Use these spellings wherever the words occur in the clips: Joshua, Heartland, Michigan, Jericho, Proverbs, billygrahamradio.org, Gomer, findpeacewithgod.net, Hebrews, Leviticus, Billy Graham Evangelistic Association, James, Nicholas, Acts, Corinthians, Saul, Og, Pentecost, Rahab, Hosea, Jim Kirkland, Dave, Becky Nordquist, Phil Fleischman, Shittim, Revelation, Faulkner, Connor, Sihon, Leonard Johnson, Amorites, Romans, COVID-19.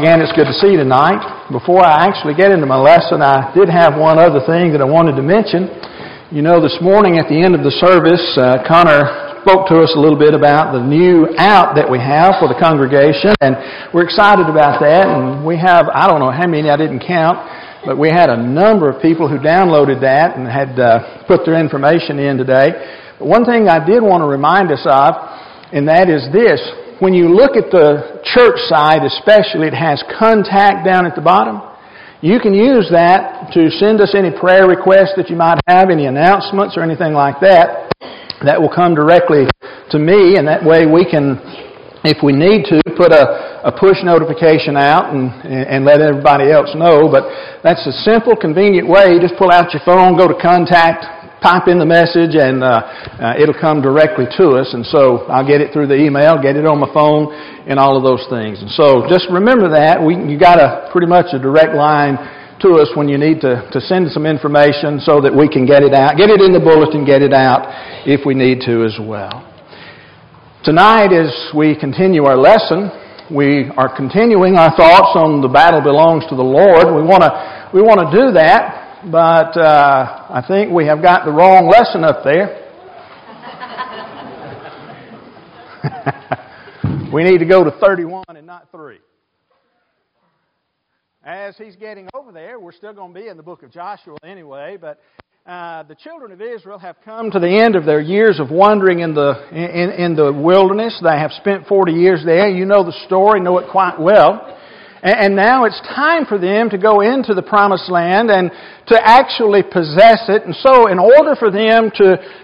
again, it's good to see you tonight. Before I actually get into my lesson, I did have one other thing that I wanted to mention. You know, this morning at the end of the service, Connor spoke to us a little bit about the new app that we have for the congregation, and we're excited about that, and we have, I don't know how many, I didn't count, but we had a number of people who downloaded that and had put their information in today. But one thing I did want to remind us of, and that is this. When you look at the church side especially, it has contact down at the bottom. You can use that to send us any prayer requests that you might have, any announcements or anything like that. That will come directly to me, and that way we can, if we need to, put a push notification out and let everybody else know. But that's a simple, convenient way. Just pull out your phone, go to contact, type in the message, and it'll come directly to us. And so I'll get it through the email, get it on my phone, and all of those things. And so just remember that. You got a pretty much a direct line to us when you need to send some information so that we can get it out. Get it in the bulletin, get it out if we need to as well. Tonight, as we continue our lesson, we are continuing our thoughts on the battle belongs to the Lord. We want to do that, but I think we have got the wrong lesson up there. We need to go to 31 and not 3. As he's getting over there, we're still going to be in the book of Joshua anyway, but the children of Israel have come to the end of their years of wandering in the wilderness. They have spent 40 years there. You know the story, know it quite well. And now it's time for them to go into the promised land and to actually possess it. And so in order for them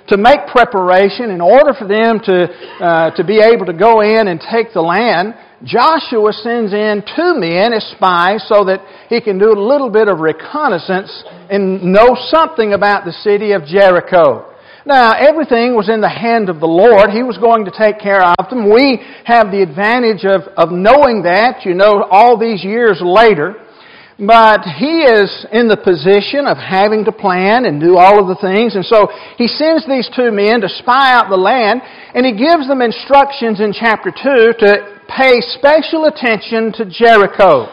to make preparation, in order for them to be able to go in and take the land, Joshua sends in 2 men as spies so that he can do a little bit of reconnaissance and know something about the city of Jericho. Now, everything was in the hand of the Lord. He was going to take care of them. We have the advantage of knowing that, you know, all these years later. But he is in the position of having to plan and do all of the things. And so he sends these 2 men to spy out the land, and he gives them instructions in chapter 2 to pay special attention to Jericho.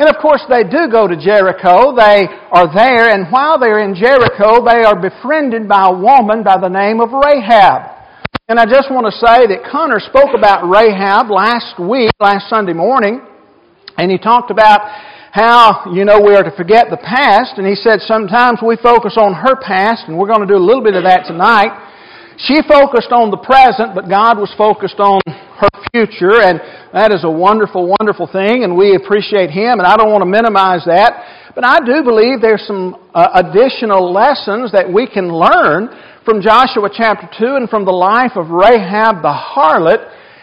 And of course they do go to Jericho. They are there, and while they're in Jericho, they are befriended by a woman by the name of Rahab. And I just want to say that Connor spoke about Rahab last Sunday morning, and he talked about how, you know, we are to forget the past, and he said sometimes we focus on her past, and we're going to do a little bit of that tonight. She focused on the present, but God was focused on her future, and that is a wonderful, wonderful thing, and we appreciate him, and I don't want to minimize that, but I do believe there's some additional lessons that we can learn from Joshua chapter 2 and from the life of Rahab the harlot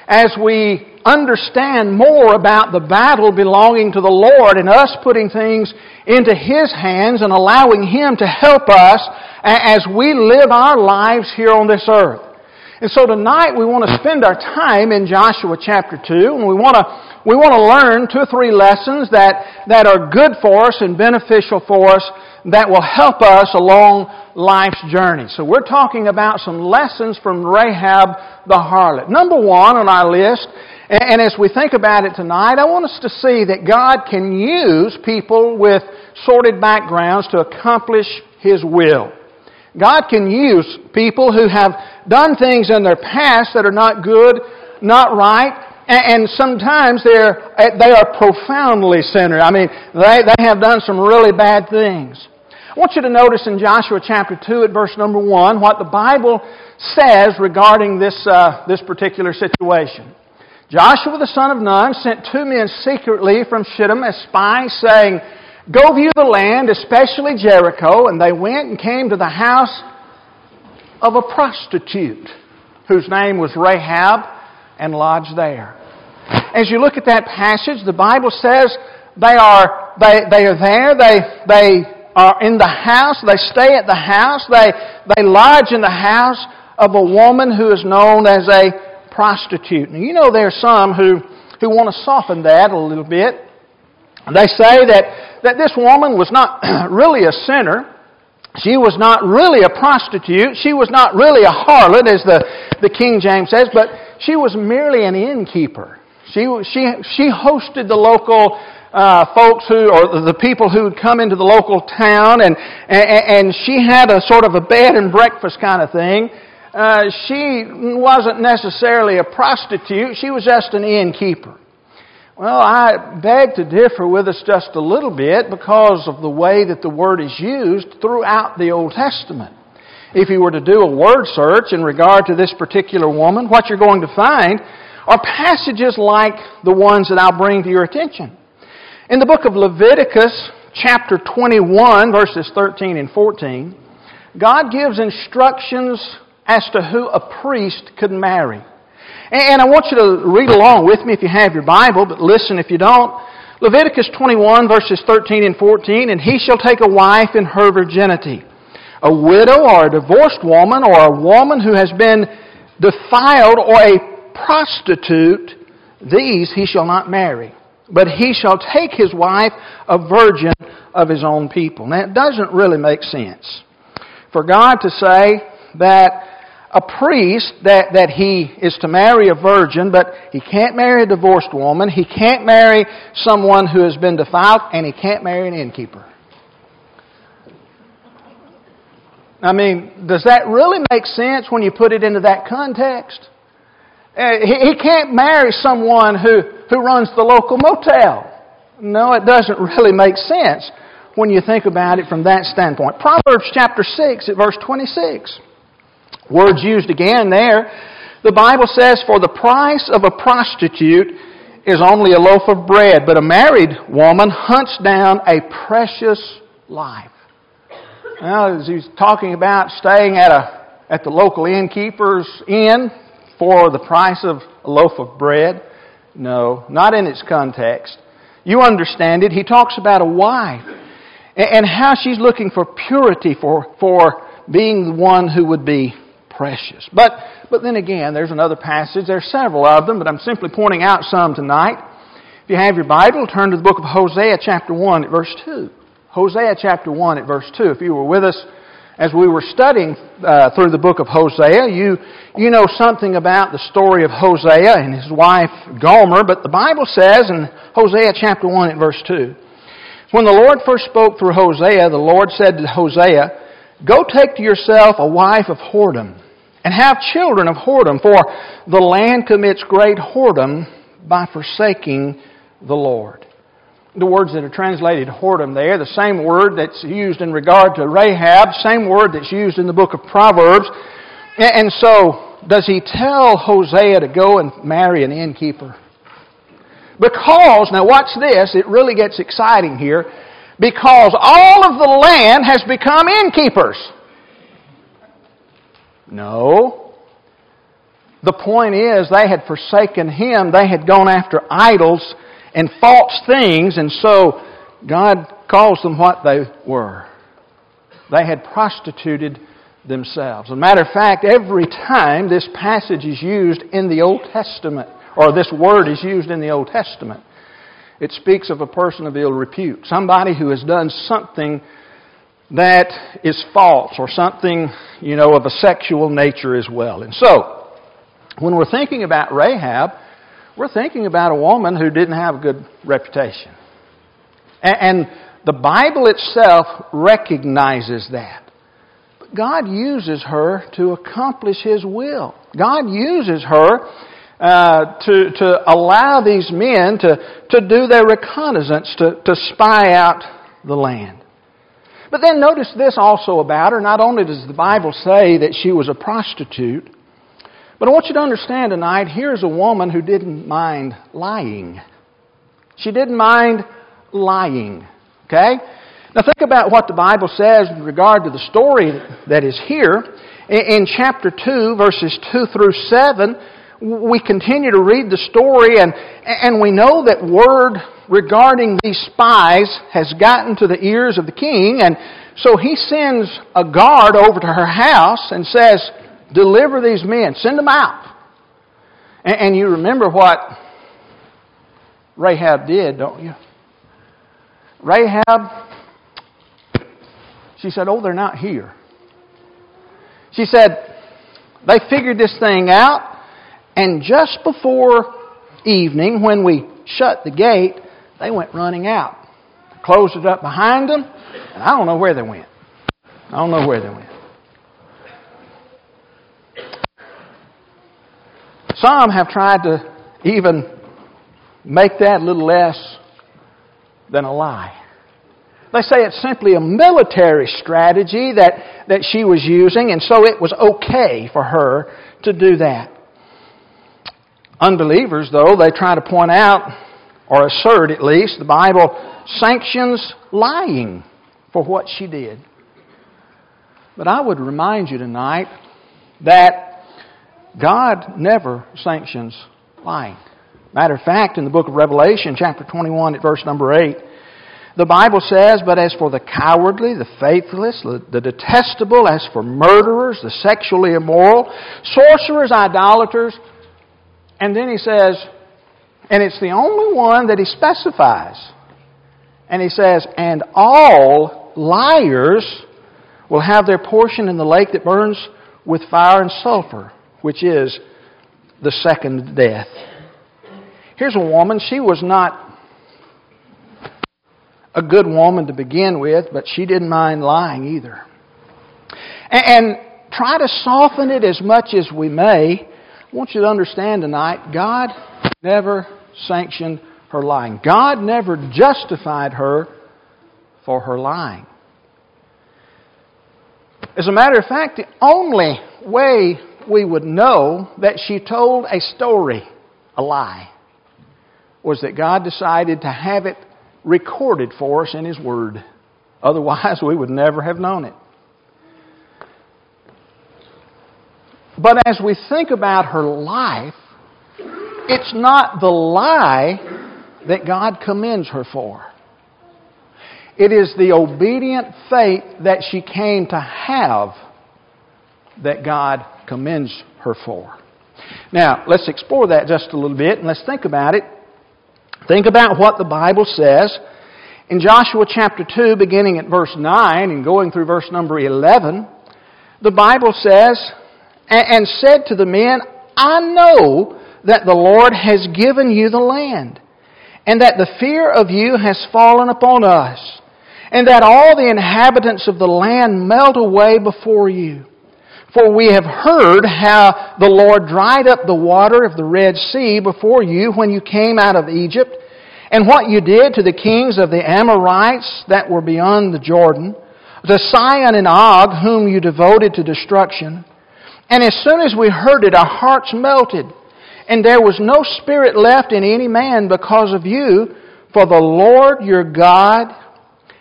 as we understand more about the battle belonging to the Lord and us putting things into His hands and allowing Him to help us as we live our lives here on this earth. And so tonight we want to spend our time in Joshua chapter 2, and we want to learn 2 or 3 lessons that are good for us and beneficial for us that will help us along life's journey. So we're talking about some lessons from Rahab the harlot. Number 1 on our list, and as we think about it tonight, I want us to see that God can use people with sordid backgrounds to accomplish His will. God can use people who have done things in their past that are not good, not right, and sometimes they are profoundly sinners. I mean, they have done some really bad things. I want you to notice in Joshua chapter 2 at verse number 1 what the Bible says regarding this particular situation. Joshua the son of Nun sent 2 men secretly from Shittim as spies, saying, "Go view the land, especially Jericho." And they went and came to the house of a prostitute whose name was Rahab, and lodged there. As you look at that passage, the Bible says they are there. They are in the house. They stay at the house. They lodge in the house of a woman who is known as a prostitute. And you know there are some who want to soften that a little bit. They say that this woman was not really a sinner. She was not really a prostitute. She was not really a harlot, as the King James says, but she was merely an innkeeper. She hosted the local folks who, or the people who would come into the local town, and she had a sort of a bed and breakfast kind of thing. She wasn't necessarily a prostitute. She was just an innkeeper. Well, I beg to differ with us just a little bit because of the way that the word is used throughout the Old Testament. If you were to do a word search in regard to this particular woman, what you're going to find are passages like the ones that I'll bring to your attention. In the book of Leviticus, chapter 21, verses 13 and 14, God gives instructions as to who a priest could marry. And I want you to read along with me if you have your Bible, but listen if you don't. Leviticus 21, verses 13 and 14, "And he shall take a wife in her virginity, a widow or a divorced woman or a woman who has been defiled or a prostitute, these he shall not marry. But he shall take his wife, a virgin of his own people." Now, it doesn't really make sense for God to say that a priest, that he is to marry a virgin, but he can't marry a divorced woman, he can't marry someone who has been defiled, and he can't marry an innkeeper. I mean, does that really make sense when you put it into that context? He can't marry someone who runs the local motel. No, it doesn't really make sense when you think about it from that standpoint. Proverbs chapter 6 at verse 26. Words used again there. The Bible says, "For the price of a prostitute is only a loaf of bread, but a married woman hunts down a precious life." Now, as he's talking about staying at the local innkeeper's inn for the price of a loaf of bread? No, not in its context. You understand it. He talks about a wife and how she's looking for purity, for being the one who would be precious. But then again, there's another passage. There's several of them, but I'm simply pointing out some tonight. If you have your Bible, turn to the book of Hosea chapter 1 at verse 2. Hosea chapter 1 at verse 2. If you were with us as we were studying through the book of Hosea, you know something about the story of Hosea and his wife Gomer, but the Bible says in Hosea chapter 1 at verse 2, "When the Lord first spoke through Hosea, the Lord said to Hosea, 'Go take to yourself a wife of whoredom, and have children of whoredom, for the land commits great whoredom by forsaking the Lord.'" The words that are translated whoredom there, the same word that's used in regard to Rahab, same word that's used in the book of Proverbs. And so, does he tell Hosea to go and marry an innkeeper? Because, now watch this, it really gets exciting here, because all of the land has become innkeepers. No. The point is, they had forsaken him. They had gone after idols and false things, and so God calls them what they were. They had prostituted themselves. As a matter of fact, every time this passage is used in the Old Testament, or this word is used in the Old Testament, it speaks of a person of ill repute, somebody who has done something that is false or something, you know, of a sexual nature as well. And so, when we're thinking about Rahab, we're thinking about a woman who didn't have a good reputation. And the Bible itself recognizes that. But God uses her to accomplish His will. God uses her to allow these men to do their reconnaissance, to spy out the land. But then notice this also about her. Not only does the Bible say that she was a prostitute, but I want you to understand tonight, here's a woman who didn't mind lying. She didn't mind lying. Okay? Now think about what the Bible says in regard to the story that is here. In chapter 2, verses 2 through 7, we continue to read the story, and we know that word regarding these spies has gotten to the ears of the king, and so he sends a guard over to her house and says, "Deliver these men, send them out." And you remember what Rahab did, don't you? Rahab, she said, "Oh, they're not here." She said, "They figured this thing out, and just before evening, when we shut the gate, they went running out. I closed it up behind them, and I don't know where they went. Some have tried to even make that a little less than a lie. They say it's simply a military strategy that she was using, and so it was okay for her to do that. Unbelievers, though, they try to point out, or assert at least, the Bible sanctions lying for what she did. But I would remind you tonight that God never sanctions lying. Matter of fact, in the book of Revelation, chapter 21, at verse number 8, the Bible says, "But as for the cowardly, the faithless, the detestable, as for murderers, the sexually immoral, sorcerers, idolaters," and then he says, and it's the only one that he specifies, and he says, "And all liars will have their portion in the lake that burns with fire and sulfur," which is the second death. Here's a woman, she was not a good woman to begin with, but she didn't mind lying either. And try to soften it as much as we may. I want you to understand tonight, God never sanctioned her lying. God never justified her for her lying. As a matter of fact, the only way we would know that she told a story, a lie, was that God decided to have it recorded for us in His Word. Otherwise, we would never have known it. But as we think about her life, it's not the lie that God commends her for. It is the obedient faith that she came to have that God commends her for. Now, let's explore that just a little bit and let's think about it. Think about what the Bible says in Joshua chapter 2, beginning at verse 9 and going through verse number 11. The Bible says, "And said to the men, I know that the Lord has given you the land, and that the fear of you has fallen upon us, and that all the inhabitants of the land melt away before you. For we have heard how the Lord dried up the water of the Red Sea before you when you came out of Egypt, and what you did to the kings of the Amorites that were beyond the Jordan, to Sihon and Og, whom you devoted to destruction. And as soon as we heard it, our hearts melted, and there was no spirit left in any man because of you, for the Lord your God,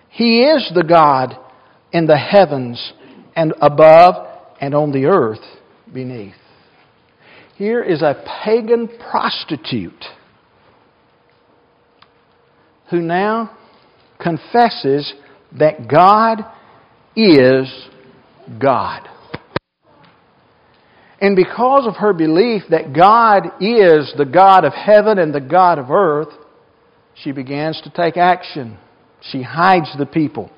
He is the God in the heavens and above and on the earth beneath." Here is a pagan prostitute who now confesses that God is God. And because of her belief that God is the God of heaven and the God of earth, she begins to take action. She hides the people.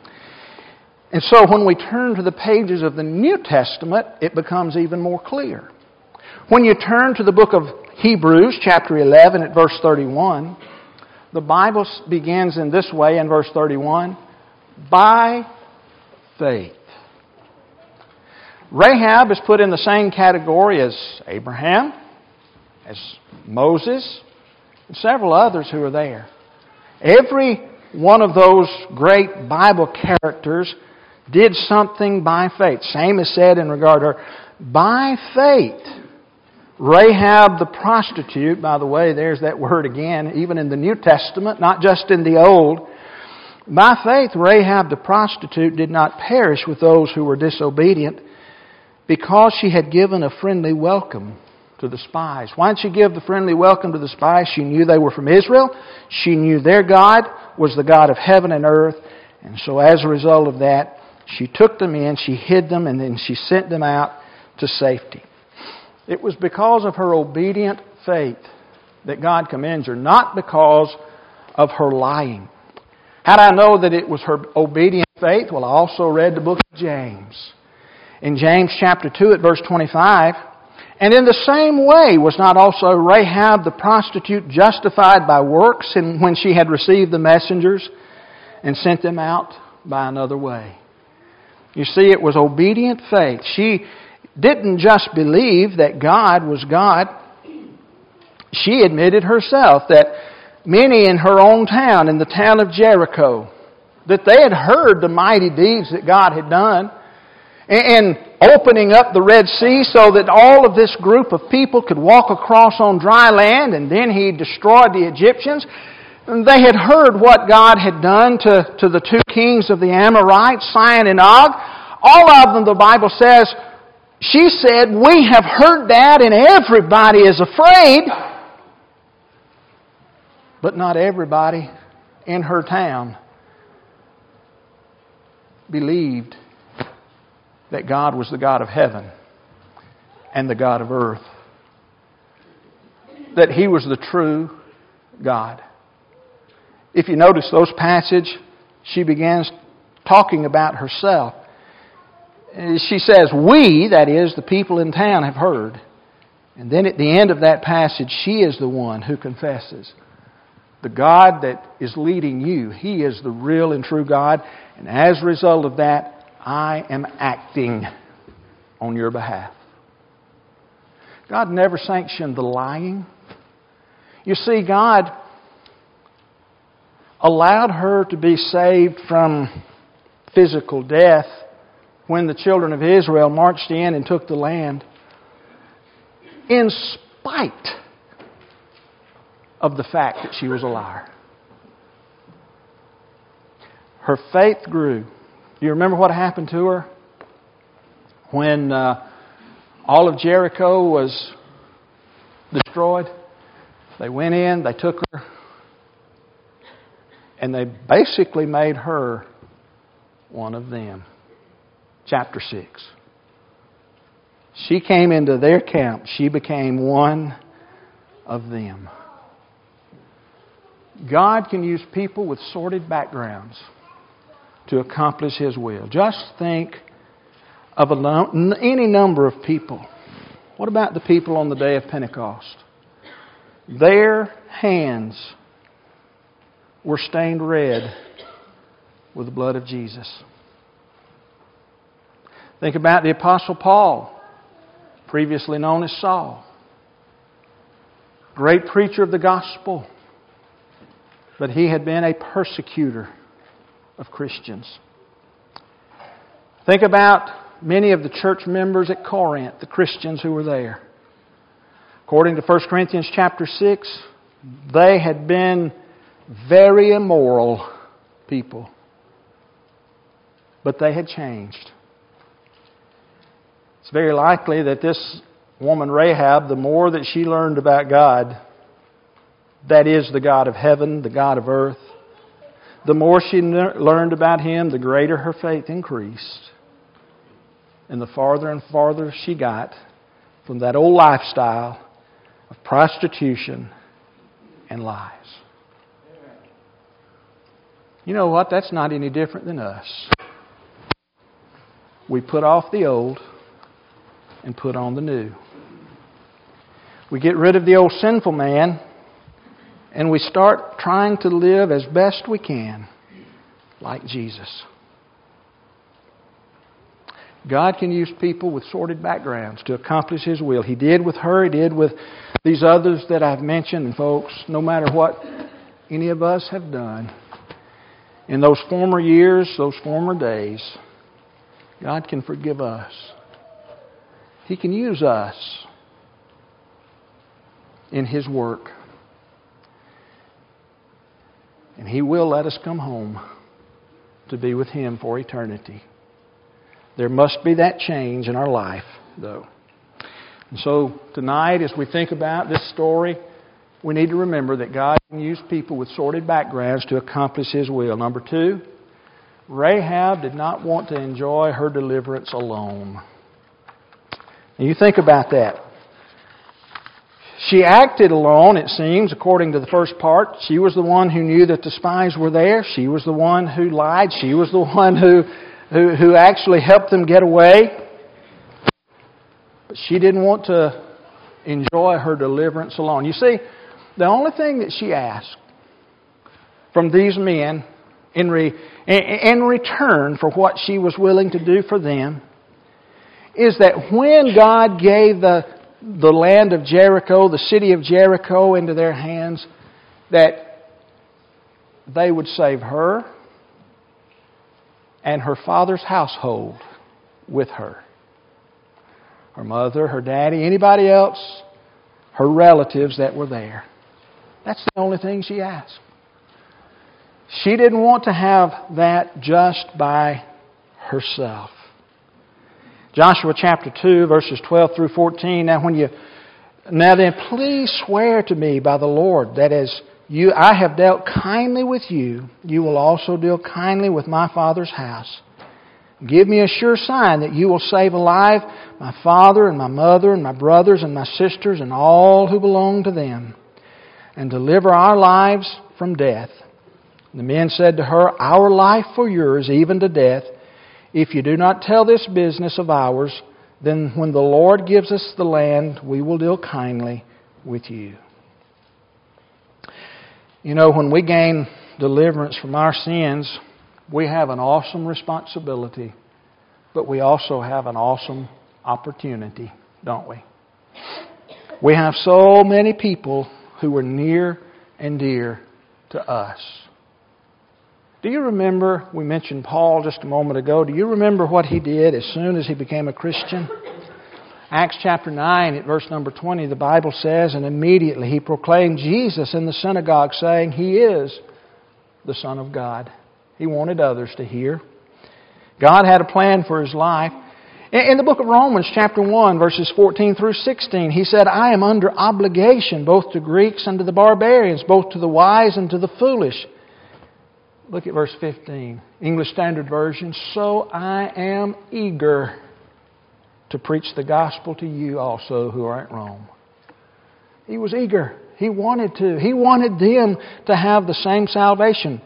And so when we turn to the pages of the New Testament, it becomes even more clear. When you turn to the book of Hebrews, chapter 11, at verse 31, the Bible begins in this way in verse 31, "By faith." Rahab is put in the same category as Abraham, as Moses, and several others who are there. Every one of those great Bible characters did something by faith. Same is said in regard to her. By faith, Rahab the prostitute, by the way, there's that word again, even in the New Testament, not just in the Old. By faith, Rahab the prostitute did not perish with those who were disobedient, because she had given a friendly welcome to the spies. Why did she give the friendly welcome to the spies? She knew they were from Israel. She knew their God was the God of heaven and earth. And so as a result of that, she took them in, she hid them, and then she sent them out to safety. It was because of her obedient faith that God commends her, not because of her lying. How do I know that it was her obedient faith? Well, I also read the book of James. In James chapter 2 at verse 25, And in the same way was not also Rahab the prostitute justified by works when she had received the messengers and sent them out by another way? You see, it was obedient faith. She didn't just believe that God was God. She admitted herself that many in her own town, in the town of Jericho, that they had heard the mighty deeds that God had done. And opening up the Red Sea so that all of this group of people could walk across on dry land, and then He destroyed the Egyptians. And they had heard what God had done to the two kings of the Amorites, Sihon and Og. All of them, the Bible says, she said, "We have heard that and everybody is afraid." But not everybody in her town believed that God was the God of heaven and the God of earth. That He was the true God. If you notice those passages, she begins talking about herself. She says, "We," that is, the people in town, "have heard." And then at the end of that passage, she is the one who confesses. The God that is leading you, He is the real and true God. And as a result of that, I am acting on your behalf. God never sanctioned the lying. You see, God allowed her to be saved from physical death when the children of Israel marched in and took the land, in spite of the fact that she was a liar. Her faith grew. You remember what happened to her when all of Jericho was destroyed? They went in, they took her, and they basically made her one of them. Chapter 6. She came into their camp. She became one of them. God can use people with sordid backgrounds to accomplish His will. Just think of any number of people. What about the people on the day of Pentecost? Their hands were stained red with the blood of Jesus. Think about the Apostle Paul, previously known as Saul. Great preacher of the gospel, but he had been a persecutor of Christians. Think about many of the church members at Corinth, the Christians who were there. According to 1 Corinthians chapter 6, they had been very immoral people. But they had changed. It's very likely that this woman Rahab, the more that she learned about God, that is the God of heaven, the God of earth, the more she learned about Him, the greater her faith increased. And the farther and farther she got from that old lifestyle of prostitution and lies. You know what? That's not any different than us. We put off the old and put on the new. We get rid of the old sinful man, and we start trying to live as best we can like Jesus. God can use people with sordid backgrounds to accomplish His will. He did with her. He did with these others that I've mentioned. And folks, no matter what any of us have done, in those former years, those former days, God can forgive us. He can use us in His work. And He will let us come home to be with Him for eternity. There must be that change in our life, though. And so tonight, as we think about this story, we need to remember that God can use people with sordid backgrounds to accomplish His will. Number two, Rahab did not want to enjoy her deliverance alone. And you think about that. She acted alone, it seems, according to the first part. She was the one who knew that the spies were there. She was the one who lied. She was the one who actually helped them get away. But she didn't want to enjoy her deliverance alone. You see, the only thing that she asked from these men in return for what she was willing to do for them is that when God gave the land of Jericho, the city of Jericho into their hands, that they would save her and her father's household with her. Her mother, her daddy, anybody else, her relatives that were there. That's the only thing she asked. She didn't want to have that just by herself. Joshua chapter 2, verses 12 through 14. Now then, please swear to me by the Lord that as I have dealt kindly with you, you will also deal kindly with my father's house. Give me a sure sign that you will save alive my father and my mother and my brothers and my sisters and all who belong to them, and deliver our lives from death. The men said to her, Our life for yours, even to death. If you do not tell this business of ours, then when the Lord gives us the land, we will deal kindly with you. You know, when we gain deliverance from our sins, we have an awesome responsibility, but we also have an awesome opportunity, don't we? We have so many people who were near and dear to us. Do you remember, we mentioned Paul just a moment ago, do you remember what he did as soon as he became a Christian? Acts chapter 9 at verse number 20, the Bible says, And immediately he proclaimed Jesus in the synagogue, saying, He is the Son of God. He wanted others to hear. God had a plan for his life. In the book of Romans chapter 1, verses 14 through 16, he said, I am under obligation both to Greeks and to the barbarians, both to the wise and to the foolish. Look at verse 15, English Standard Version. So I am eager to preach the gospel to you also who are at Rome. He was eager. He wanted to. He wanted them to have the same salvation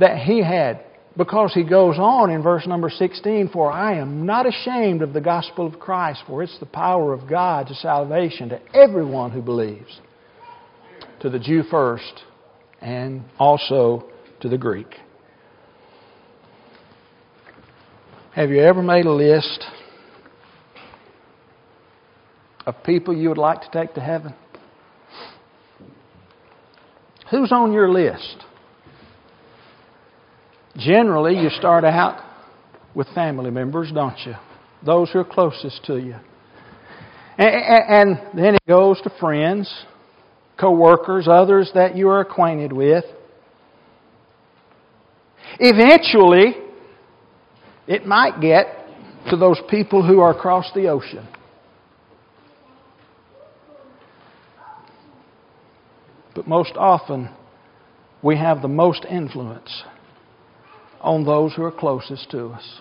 that he had. Because he goes on in verse number 16, For I am not ashamed of the gospel of Christ, for it's the power of God to salvation to everyone who believes, to the Jew first and also to the Greek. Have you ever made a list of people you would like to take to heaven? Who's on your list? Generally, you start out with family members, don't you? Those who are closest to you. And then it goes to friends, co-workers, others that you are acquainted with. Eventually, it might get to those people who are across the ocean. But most often, we have the most influence on those who are closest to us.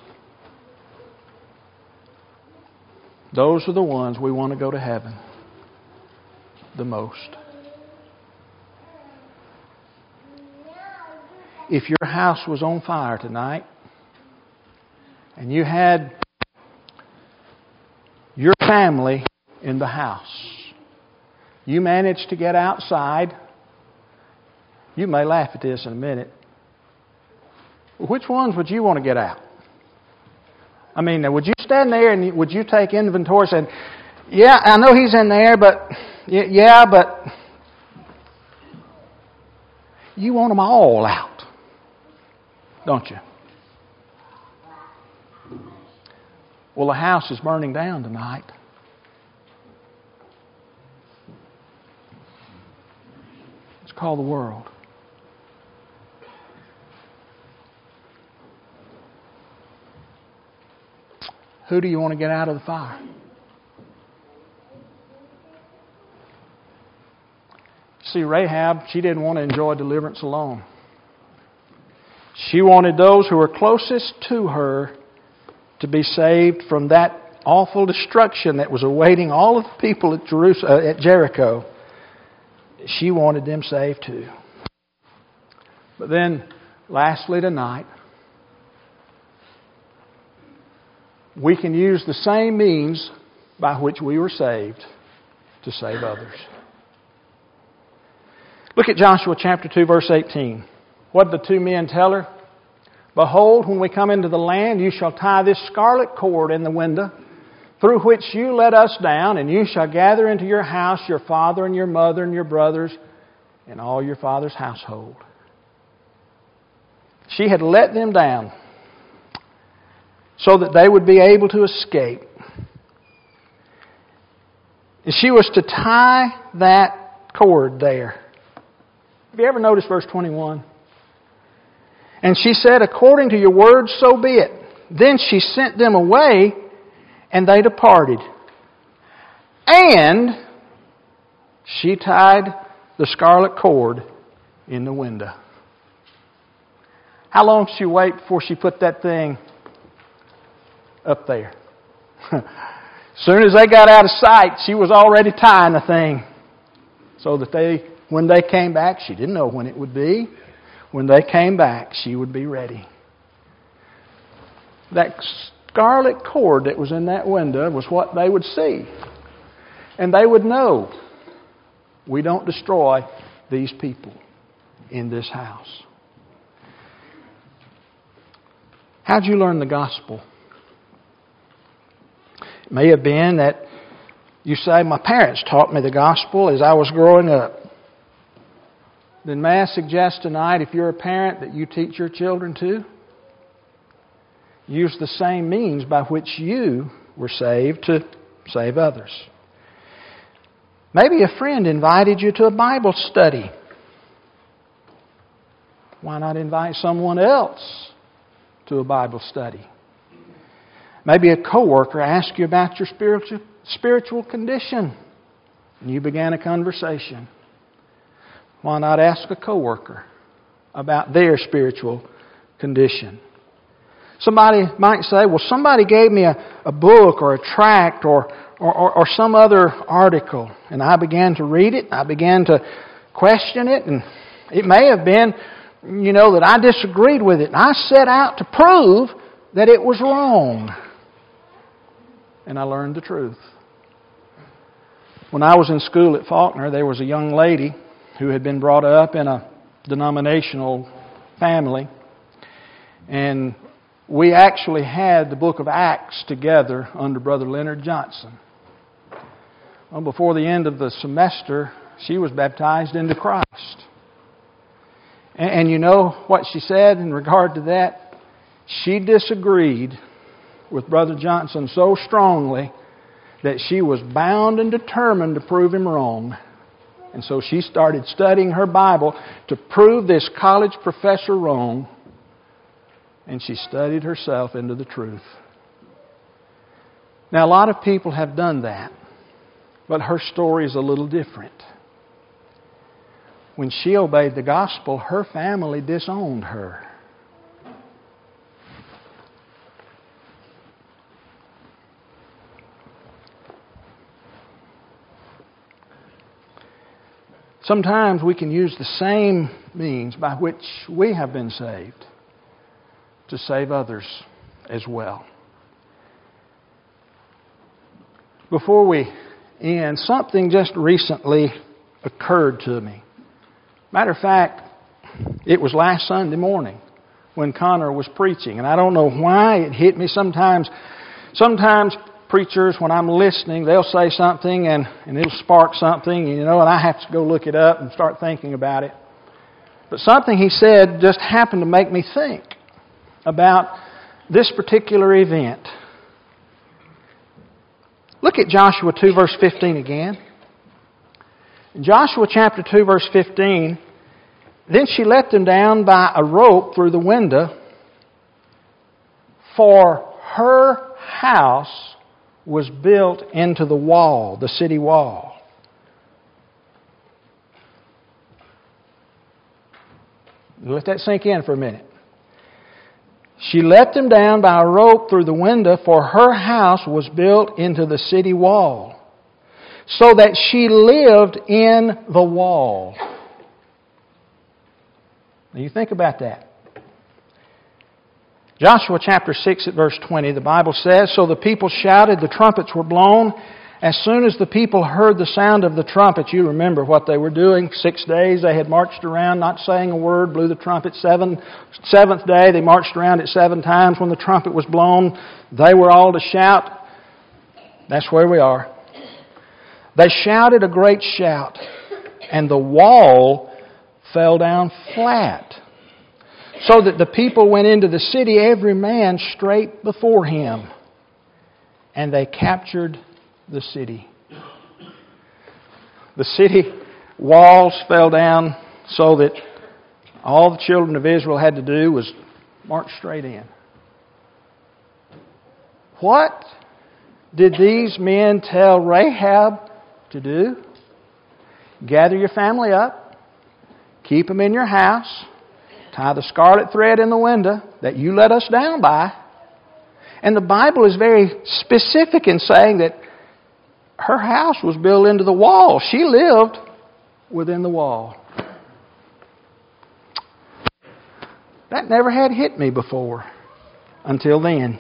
Those are the ones we want to go to heaven the most. If your house was on fire tonight and you had your family in the house, you managed to get outside. You may laugh at this in a minute. Which ones would you want to get out? I mean, would you stand there and would you take inventory and say, yeah, I know he's in there, but you want them all out, don't you? Well, the house is burning down tonight. It's called the world. Who do you want to get out of the fire? See, Rahab, she didn't want to enjoy deliverance alone. She wanted those who were closest to her to be saved from that awful destruction that was awaiting all of the people at Jericho. She wanted them saved too. But then, lastly tonight, we can use the same means by which we were saved to save others. Look at Joshua chapter 2, verse 18. What did the two men tell her? Behold, when we come into the land, you shall tie this scarlet cord in the window, through which you let us down, and you shall gather into your house your father and your mother and your brothers and all your father's household. She had let them down so that they would be able to escape. And she was to tie that cord there. Have you ever noticed verse 21? And she said, according to your word, so be it. Then she sent them away, and they departed. And she tied the scarlet cord in the window. How long did she wait before she put that thing up there? As soon as they got out of sight, she was already tying the thing. So that when they came back, she didn't know when it would be. When they came back, she would be ready. That scarlet cord that was in that window was what they would see. And they would know, we don't destroy these people in this house. How'd you learn the gospel? It may have been that you say, my parents taught me the gospel as I was growing up. Then may I suggest tonight, if you're a parent, that you teach your children too? Use the same means by which you were saved to save others. Maybe a friend invited you to a Bible study. Why not invite someone else to a Bible study? Maybe a coworker asked you about your spiritual condition, and you began a conversation. Why not ask a coworker about their spiritual condition? Somebody might say, well, somebody gave me a book or a tract or some other article. And I began to read it. I began to question it. And it may have been, that I disagreed with it. And I set out to prove that it was wrong. And I learned the truth. When I was in school at Faulkner, there was a young lady who had been brought up in a denominational family. And we actually had the book of Acts together under Brother Leonard Johnson. Well, before the end of the semester, she was baptized into Christ. And you know what she said in regard to that? She disagreed with Brother Johnson so strongly that she was bound and determined to prove him wrong. And so she started studying her Bible to prove this college professor wrong. And she studied herself into the truth. Now, a lot of people have done that, but her story is a little different. When she obeyed the gospel, her family disowned her. Sometimes we can use the same means by which we have been saved to save others as well. Before we end, something just recently occurred to me. Matter of fact, it was last Sunday morning when Connor was preaching, and I don't know why it hit me. Sometimes preachers, when I'm listening, they'll say something and it'll spark something, and I have to go look it up and start thinking about it. But something he said just happened to make me think about this particular event. Look at Joshua 2 verse 15 again. In Joshua chapter 2 verse 15, then she let them down by a rope through the window, for her house was built into the wall, the city wall. Let that sink in for a minute. She let them down by a rope through the window, for her house was built into the city wall, so that she lived in the wall. Now you think about that. Joshua chapter 6 at verse 20, the Bible says, so the people shouted, the trumpets were blown, As soon as the people heard the sound of the trumpet, you remember what they were doing. 6 days they had marched around, not saying a word, blew the trumpet. Seventh day they marched around it 7 times. When the trumpet was blown, they were all to shout. That's where we are. They shouted a great shout, and the wall fell down flat, so that the people went into the city, every man straight before him, and they captured the city. The city walls fell down so that all the children of Israel had to do was march straight in. What did these men tell Rahab to do? Gather your family up, keep them in your house, tie the scarlet thread in the window that you let us down by. And the Bible is very specific in saying that her house was built into the wall. She lived within the wall. That never had hit me before until then.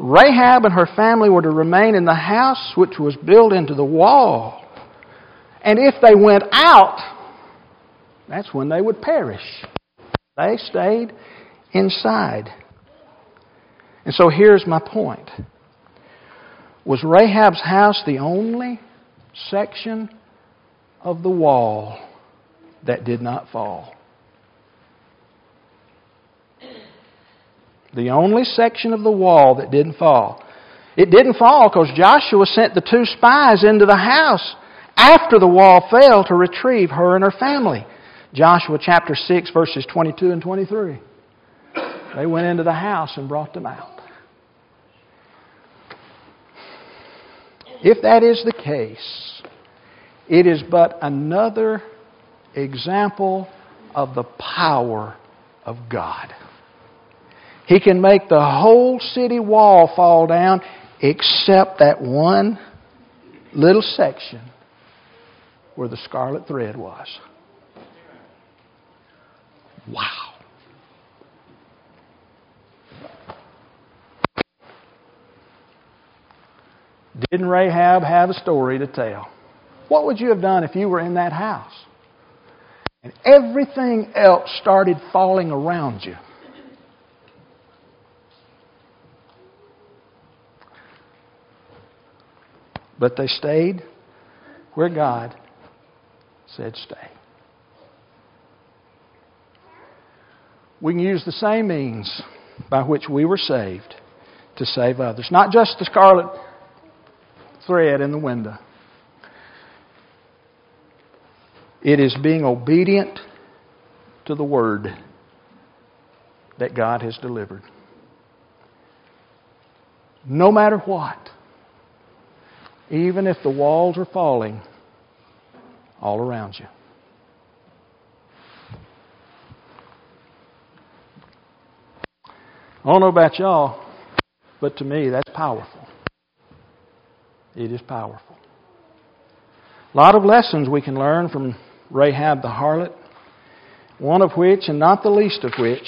Rahab and her family were to remain in the house which was built into the wall. And if they went out, that's when they would perish. They stayed inside. And so here's my point. Was Rahab's house the only section of the wall that did not fall? The only section of the wall that didn't fall. It didn't fall because Joshua sent the 2 spies into the house after the wall fell to retrieve her and her family. Joshua chapter 6, verses 22 and 23. They went into the house and brought them out. If that is the case, it is but another example of the power of God. He can make the whole city wall fall down except that one little section where the scarlet thread was. Wow. Didn't Rahab have a story to tell? What would you have done if you were in that house and everything else started falling around you? But they stayed where God said stay. We can use the same means by which we were saved to save others. Not just the scarlet thread in the window. It is being obedient to the word that God has delivered. No matter what, even if the walls are falling all around you. I don't know about y'all, but to me that's powerful. It is powerful. A lot of lessons we can learn from Rahab the harlot, one of which, and not the least of which,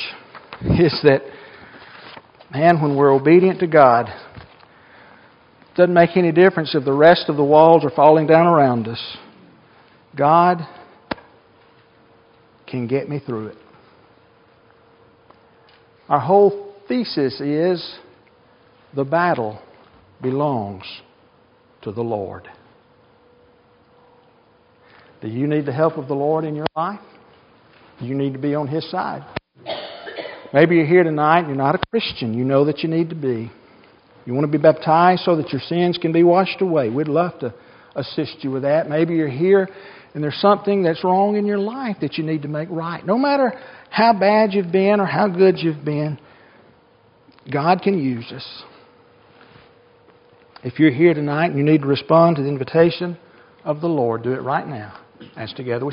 is that, man, when we're obedient to God, it doesn't make any difference if the rest of the walls are falling down around us. God can get me through it. Our whole thesis is the battle belongs to the Lord. Do you need the help of the Lord in your life? You need to be on His side. Maybe you're here tonight and you're not a Christian. You know that you need to be. You want to be baptized so that your sins can be washed away. We'd love to assist you with that. Maybe you're here and there's something that's wrong in your life that you need to make right. No matter how bad you've been or how good you've been, God can use us. If you're here tonight and you need to respond to the invitation of the Lord, do it right now as together we